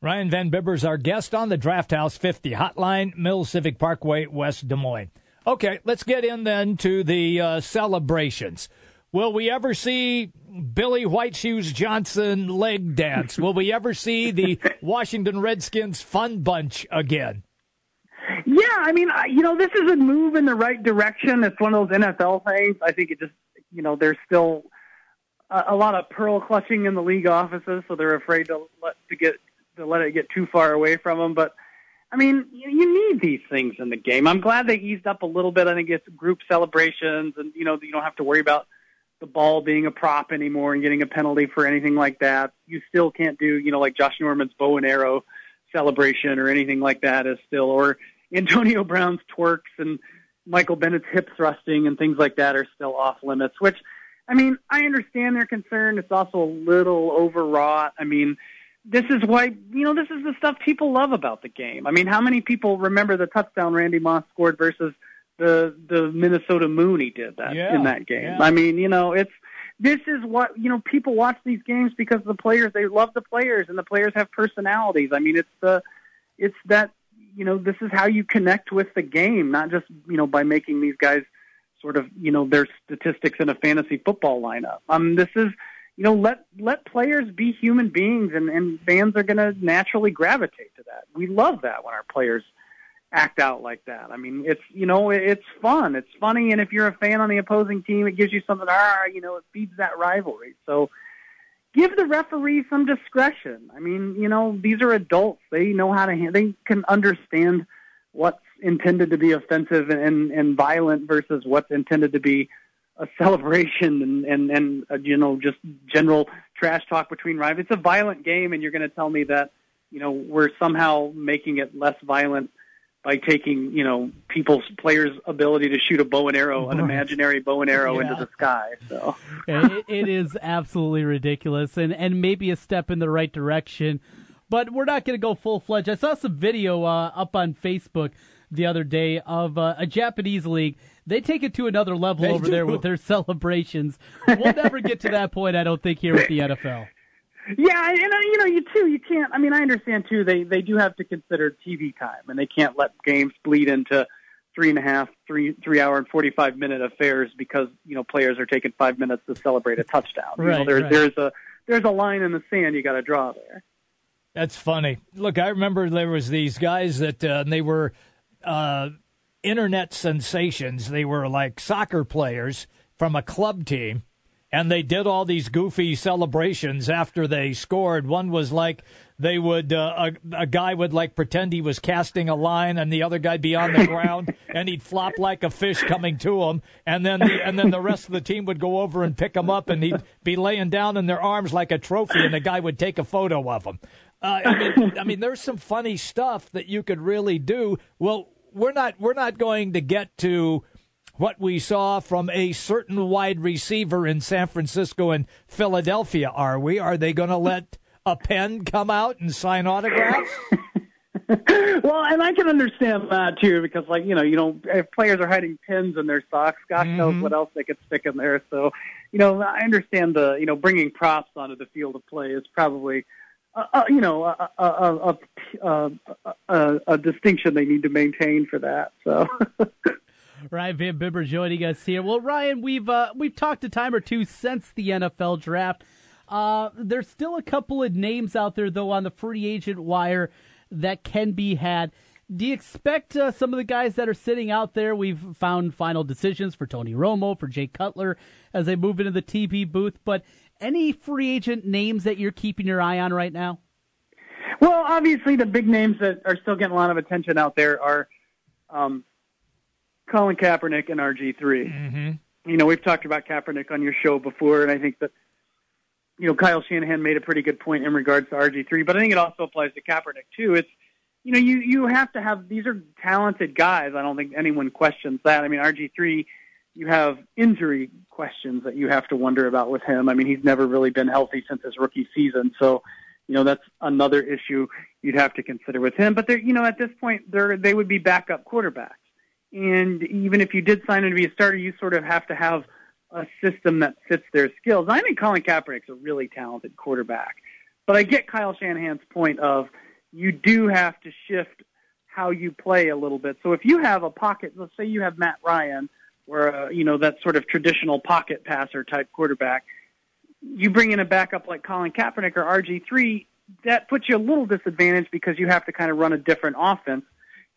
Ryan Van Bibber is our guest on the Draft House fifty hotline, Mills Civic Parkway, West Des Moines. Okay, let's get in then to the uh, celebrations. Will we ever see Billy White Shoes Johnson leg dance? Will we ever see the Washington Redskins fun bunch again? Yeah, I mean, you know, this is a move in the right direction. It's one of those N F L things. I think it just, you know, there's still a, a lot of pearl clutching in the league offices, so they're afraid to let to get to let it get too far away from them. But I mean, you, you need these things in the game. I'm glad they eased up a little bit. I think it's group celebrations, and you know, you don't have to worry about the ball being a prop anymore and getting a penalty for anything like that. You still can't do, you know, like Josh Norman's bow and arrow celebration or anything like that is still or. Antonio Brown's twerks and Michael Bennett's hip thrusting and things like that are still off limits, which, I mean, I understand their concern. It's also a little overwrought. I mean, this is why, you know, this is the stuff people love about the game. I mean, how many people remember the touchdown Randy Moss scored versus the the Minnesota Mooney did that yeah, in that game? Yeah. I mean, you know, it's this is what, you know, people watch these games because of the players. They love the players, and the players have personalities. I mean, it's the, it's that, you know, this is how you connect with the game, not just, you know, by making these guys sort of, you know, their statistics in a fantasy football lineup. Um, this is, you know, let let players be human beings, and, and fans are going to naturally gravitate to that. We love that when our players act out like that. I mean, it's, you know, it's fun. It's funny. And if you're a fan on the opposing team, it gives you something, ah, you know, it feeds that rivalry. So give the referee some discretion. I mean, you know, these are adults. They know how to handle, they can understand what's intended to be offensive and, and violent versus what's intended to be a celebration and, and, and uh, you know, just general trash talk between rivals. It's a violent game. And you're going to tell me that, you know, we're somehow making it less violent by taking, you know, people's players' ability to shoot a bow and arrow, an imaginary bow and arrow yeah. into the sky. So it, it is absolutely ridiculous and, and maybe a step in the right direction, but we're not going to go full-fledged. I saw some video uh, up on Facebook the other day of uh, a Japanese league. They take it to another level they over do. there with their celebrations. We'll never get to that point, I don't think, here with the N F L. Yeah, and you know, you too, you can't, I mean, I understand too, they, they do have to consider T V time, and they can't let games bleed into three and a half, three, three hour and forty-five minute affairs because, you know, players are taking five minutes to celebrate a touchdown. Right, you know, there, right. There's a, there's a line in the sand you got to draw there. That's funny. Look, I remember there was these guys that, uh, they were, uh, internet sensations. They were like soccer players from a club team. And they did all these goofy celebrations after they scored. One was like they would, uh, a, a guy would like pretend he was casting a line, and the other guy'd be on the ground, and he'd flop like a fish coming to him. And then, the, and then the rest of the team would go over and pick him up, and he'd be laying down in their arms like a trophy, and the guy would take a photo of him. Uh, I mean, I mean, there's some funny stuff that you could really do. Well, we're not, we're not going to get to what we saw from a certain wide receiver in San Francisco and Philadelphia, are we? Are they going to let a pen come out and sign autographs? Well, and I can understand that, too, because, like, you know, you know, if players are hiding pins in their socks, God mm-hmm. knows what else they could stick in there. So, you know, I understand the, you know, bringing props onto the field of play is probably, uh, uh, you know, a, a, a, a, a, a, a distinction they need to maintain for that. So... Ryan Van Bibber joining us here. Well, Ryan, we've uh, we've talked a time or two since the N F L draft. Uh, there's still a couple of names out there, though, on the free agent wire that can be had. Do you expect uh, some of the guys that are sitting out there, we've found final decisions for Tony Romo, for Jay Cutler, as they move into the T V booth, but any free agent names that you're keeping your eye on right now? Well, obviously the big names that are still getting a lot of attention out there are um, – Colin Kaepernick and R G three. Mm-hmm. You know, we've talked about Kaepernick on your show before, and I think that, you know, Kyle Shanahan made a pretty good point in regards to R G three, but I think it also applies to Kaepernick too. It's, you know, you, you have to have, these are talented guys. I don't think anyone questions that. I mean, R G three, you have injury questions that you have to wonder about with him. I mean, he's never really been healthy since his rookie season. So, you know, that's another issue you'd have to consider with him, but they're, you know, at this point they're, they would be backup quarterbacks. And even if you did sign him to be a starter, you sort of have to have a system that fits their skills. I think Colin Kaepernick's a really talented quarterback. But I get Kyle Shanahan's point of you do have to shift how you play a little bit. So if you have a pocket, let's say you have Matt Ryan, where, uh, you know, that sort of traditional pocket passer type quarterback, you bring in a backup like Colin Kaepernick or R G three, that puts you a little disadvantage because you have to kind of run a different offense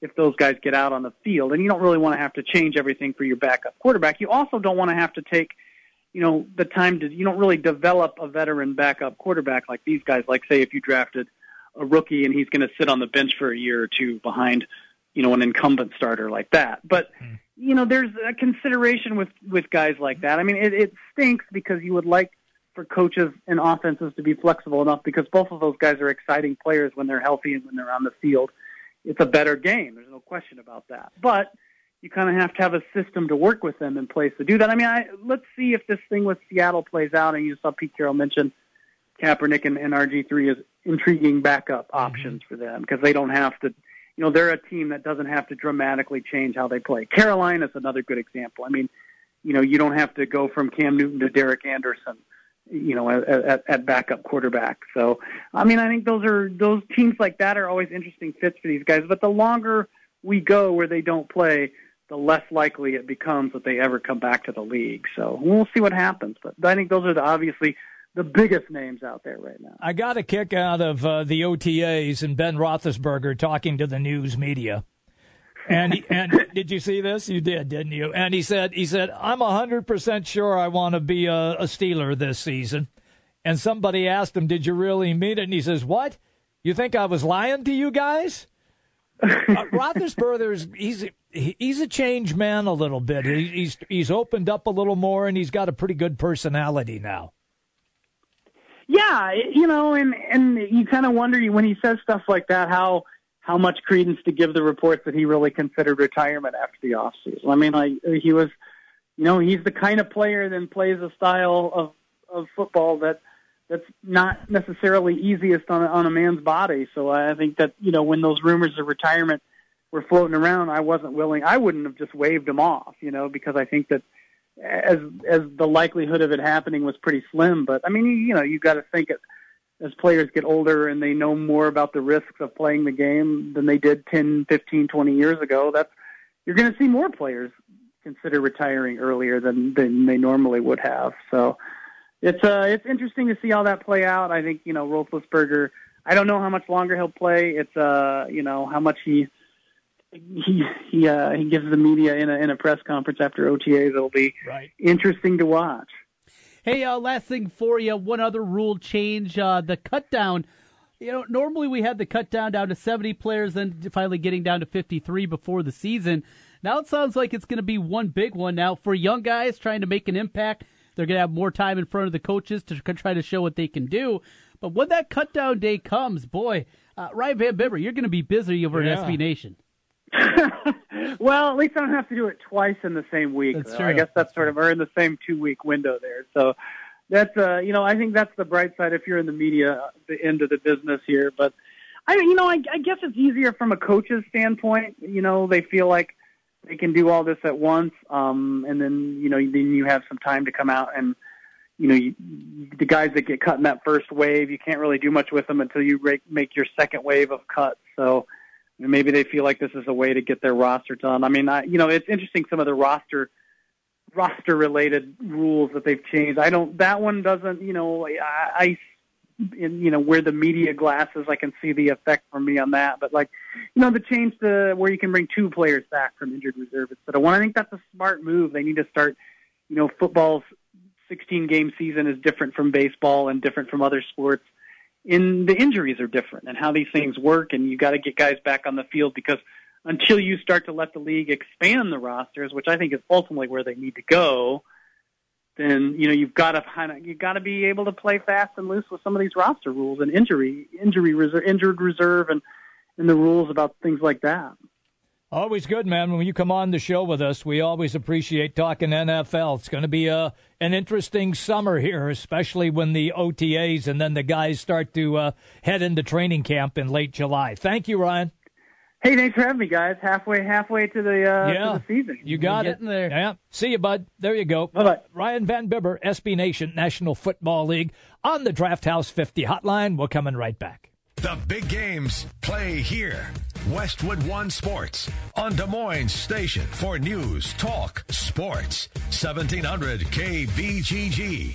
if those guys get out on the field. And you don't really want to have to change everything for your backup quarterback. You also don't want to have to take, you know, the time to, you don't really develop a veteran backup quarterback like these guys. Like, say, if you drafted a rookie and he's going to sit on the bench for a year or two behind, you know, an incumbent starter like that. But, you know, there's a consideration with, with guys like that. I mean, it, it stinks because you would like for coaches and offenses to be flexible enough because both of those guys are exciting players when they're healthy and when they're on the field. It's a better game. There's no question about that. But you kind of have to have a system to work with them in place to do that. I mean, I, let's see if this thing with Seattle plays out. And you saw Pete Carroll mention Kaepernick and, and R G three as intriguing backup options mm-hmm. for them because they don't have to, you know, they're a team that doesn't have to dramatically change how they play. Carolina's another good example. I mean, you know, you don't have to go from Cam Newton to Derek Anderson, you know, at, at backup quarterback. So, I mean, I think those are, those teams like that are always interesting fits for these guys. But the longer we go where they don't play, the less likely it becomes that they ever come back to the league. So we'll see what happens. But I think those are the, obviously the biggest names out there right now. I got a kick out of uh, the O T As and Ben Roethlisberger talking to the news media. And he, and did you see this? You did, didn't you? And he said, he said, I'm one hundred percent sure I want to be a, a Steeler this season. And somebody asked him, did you really mean it? And he says, what? You think I was lying to you guys? uh, Roethlisberger's he's he's a changed man a little bit. He, he's he's opened up a little more, and he's got a pretty good personality now. Yeah, you know, and and you kind of wonder when he says stuff like that how how much credence to give the reports that he really considered retirement after the offseason. I mean, like he was, you know, he's the kind of player that plays a style of of football that. That's not necessarily easiest on, on a man's body. So I think that, you know, when those rumors of retirement were floating around, I wasn't willing. I wouldn't have just waved them off, you know, because I think that as as the likelihood of it happening was pretty slim. But, I mean, you know, you got to think it, as players get older and they know more about the risks of playing the game than they did ten, fifteen, twenty years ago, that's, you're going to see more players consider retiring earlier than, than they normally would have. So, It's uh, it's interesting to see all that play out. I think, you know, Roethlisberger, I don't know how much longer he'll play. It's, uh, you know, how much he he he, uh, he gives the media in a, in a press conference after O T As. It'll be right. Interesting to watch. Hey, uh, last thing for you, one other rule change, uh, the cut down. You know, normally we had the cut down down to seventy players, then finally getting down to fifty-three before the season. Now it sounds like it's going to be one big one now for young guys trying to make an impact. They're going to have more time in front of the coaches to try to show what they can do. But when that cut-down day comes, boy, uh, Ryan Van Bibber, you're going to be busy over yeah. at S B Nation. Well, at least I don't have to do it twice in the same week. That's true. I guess that's sort of, or in the same two-week window there. So that's, uh, you know, I think that's the bright side if you're in the media, the end of the business here. But, I you know, I, I guess it's easier from a coach's standpoint. You know, they feel like they can do all this at once, um, and then you know, then you have some time to come out and you know, you, the guys that get cut in that first wave, you can't really do much with them until you make, make your second wave of cuts. So maybe they feel like this is a way to get their roster done. I mean, I, you know, it's interesting some of the roster roster related rules that they've changed. I don't that one doesn't. You know, I, I in, you know, where the media glasses, I can see the effect for me on that. But, like, you know, the change to where you can bring two players back from injured reserve instead of one, I think that's a smart move. They need to start, you know, football's sixteen-game season is different from baseball and different from other sports. And the injuries are different and how these things work, and you got to get guys back on the field because until you start to let the league expand the rosters, which I think is ultimately where they need to go, then you know you've got to you got to be able to play fast and loose with some of these roster rules and injury injury reserve, injured reserve and and the rules about things like that. Always good, man. When you come on the show with us, we always appreciate talking N F L. It's going to be a an interesting summer here, especially when the O T As and then the guys start to uh, head into training camp in late July. Thank you, Ryan. Hey, thanks for having me, guys. Halfway, halfway to the, uh, yeah, to the season. You got We're it. There. Yeah. See you, bud. There you go. Bye-bye. Ryan Van Bibber, S B Nation, National Football League, on the Draft House fifty hotline. We're coming right back. The big games play here. Westwood One Sports on Des Moines Station for news, talk, sports. seventeen hundred K B G G.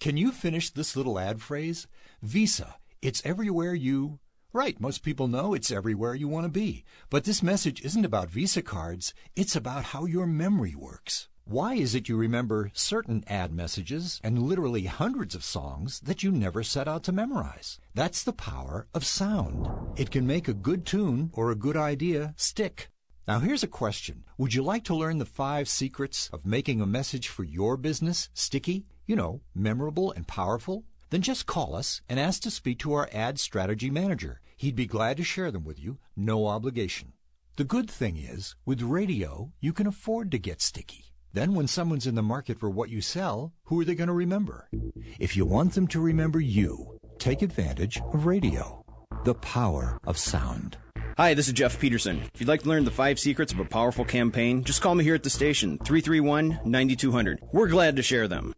Can you finish this little ad phrase? Visa, it's everywhere you... Right, most people know it's everywhere you want to be. But this message isn't about Visa cards. It's about how your memory works. Why is it you remember certain ad messages and literally hundreds of songs that you never set out to memorize? That's the power of sound. It can make a good tune or a good idea stick. Now here's a question. Would you like to learn the five secrets of making a message for your business sticky, you know, memorable and powerful? Then just call us and ask to speak to our ad strategy manager. He'd be glad to share them with you, no obligation. The good thing is, with radio, you can afford to get sticky. Then when someone's in the market for what you sell, who are they going to remember? If you want them to remember you, take advantage of radio. The power of sound. Hi, this is Jeff Peterson. If you'd like to learn the five secrets of a powerful campaign, just call me here at the station, three three one, nine two zero zero. We're glad to share them.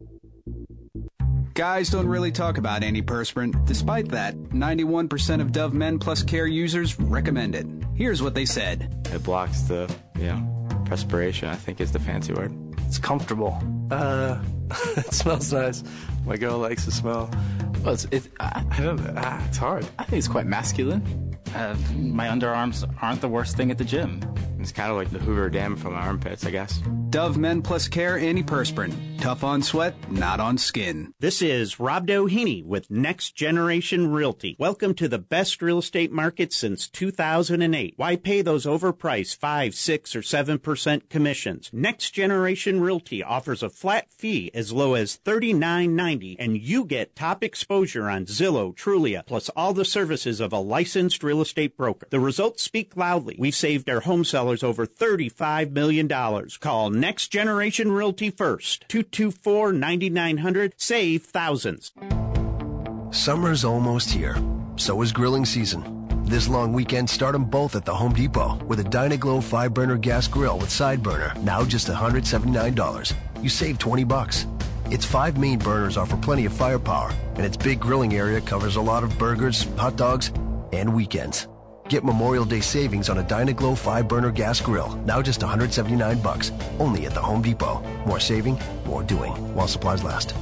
Guys don't really talk about antiperspirant. Despite that, ninety-one percent of Dove Men Plus Care users recommend it. Here's what they said. It blocks the, you know, perspiration, I think is the fancy word. It's comfortable. Uh, it smells nice. My girl likes the smell. Well, it's, it, I, I don't, ah, it's hard. I think it's quite masculine. Uh, my underarms aren't the worst thing at the gym. It's kind of like the Hoover Dam from my armpits, I guess. Dove Men Plus Care Antiperspirant. Tough on sweat, not on skin. This is Rob Doheny with Next Generation Realty. Welcome to the best real estate market since two thousand eight. Why pay those overpriced five, six, or seven percent commissions? Next Generation Realty offers a flat fee as low as thirty-nine ninety, and you get top exposure on Zillow, Trulia, plus all the services of a licensed real estate broker. The results speak loudly. We've saved our home sellers over thirty-five million dollars. Call Next Generation Realty first. two two four, nine nine zero zero. Save thousands. Summer's almost here. So is grilling season. This long weekend, start them both at the Home Depot with a Dynaglow five burner gas grill with side burner, now just one hundred seventy-nine dollars. You save twenty bucks. Its five main burners offer plenty of firepower, and its big grilling area covers a lot of burgers, hot dogs, and weekends. Get Memorial Day savings on a Dynaglow five burner gas grill, now just one hundred seventy-nine bucks, only at the Home Depot. More saving, more doing, while supplies last.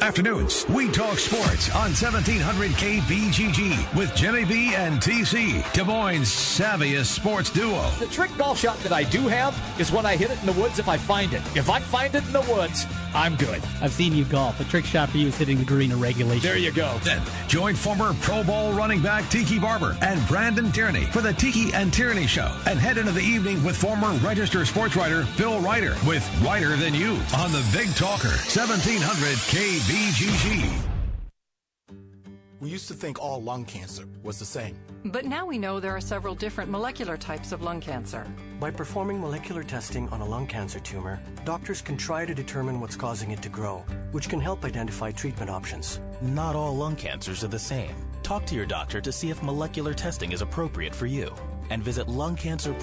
Afternoons, we talk sports on seventeen hundred K B G G with Jimmy B and T C, Des Moines' savviest sports duo. The trick golf shot that I do have is when I hit it in the woods if I find it. If I find it in the woods, I'm good. I've seen you golf. A trick shot for you is hitting the green in regulation. There you go. Then join former Pro Bowl running back Tiki Barber and Brandon Tierney for the Tiki and Tierney Show, and head into the evening with former Register sports writer Bill Ryder with Ryder Than You on the Big Talker seventeen hundred K B G G. B G G. We used to think all lung cancer was the same. But now we know there are several different molecular types of lung cancer. By performing molecular testing on a lung cancer tumor, doctors can try to determine what's causing it to grow, which can help identify treatment options. Not all lung cancers are the same. Talk to your doctor to see if molecular testing is appropriate for you. And visit lung cancer.